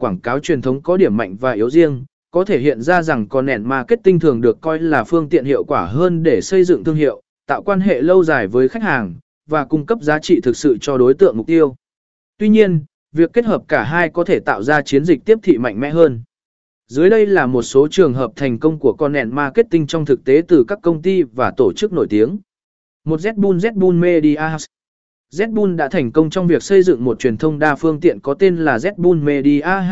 quảng cáo truyền thống có điểm mạnh và yếu riêng, có thể hiện ra rằng Content Marketing thường được coi là phương tiện hiệu quả hơn để xây dựng thương hiệu, tạo quan hệ lâu dài với khách hàng và cung cấp giá trị thực sự cho đối tượng mục tiêu. Tuy nhiên, việc kết hợp cả hai có thể tạo ra chiến dịch tiếp thị mạnh mẽ hơn. Dưới đây là một số trường hợp thành công của Content Marketing trong thực tế từ các công ty và tổ chức nổi tiếng. 1. JetBlue Media House. JetBlue đã thành công trong việc xây dựng một truyền thông đa phương tiện có tên là JetBlue Media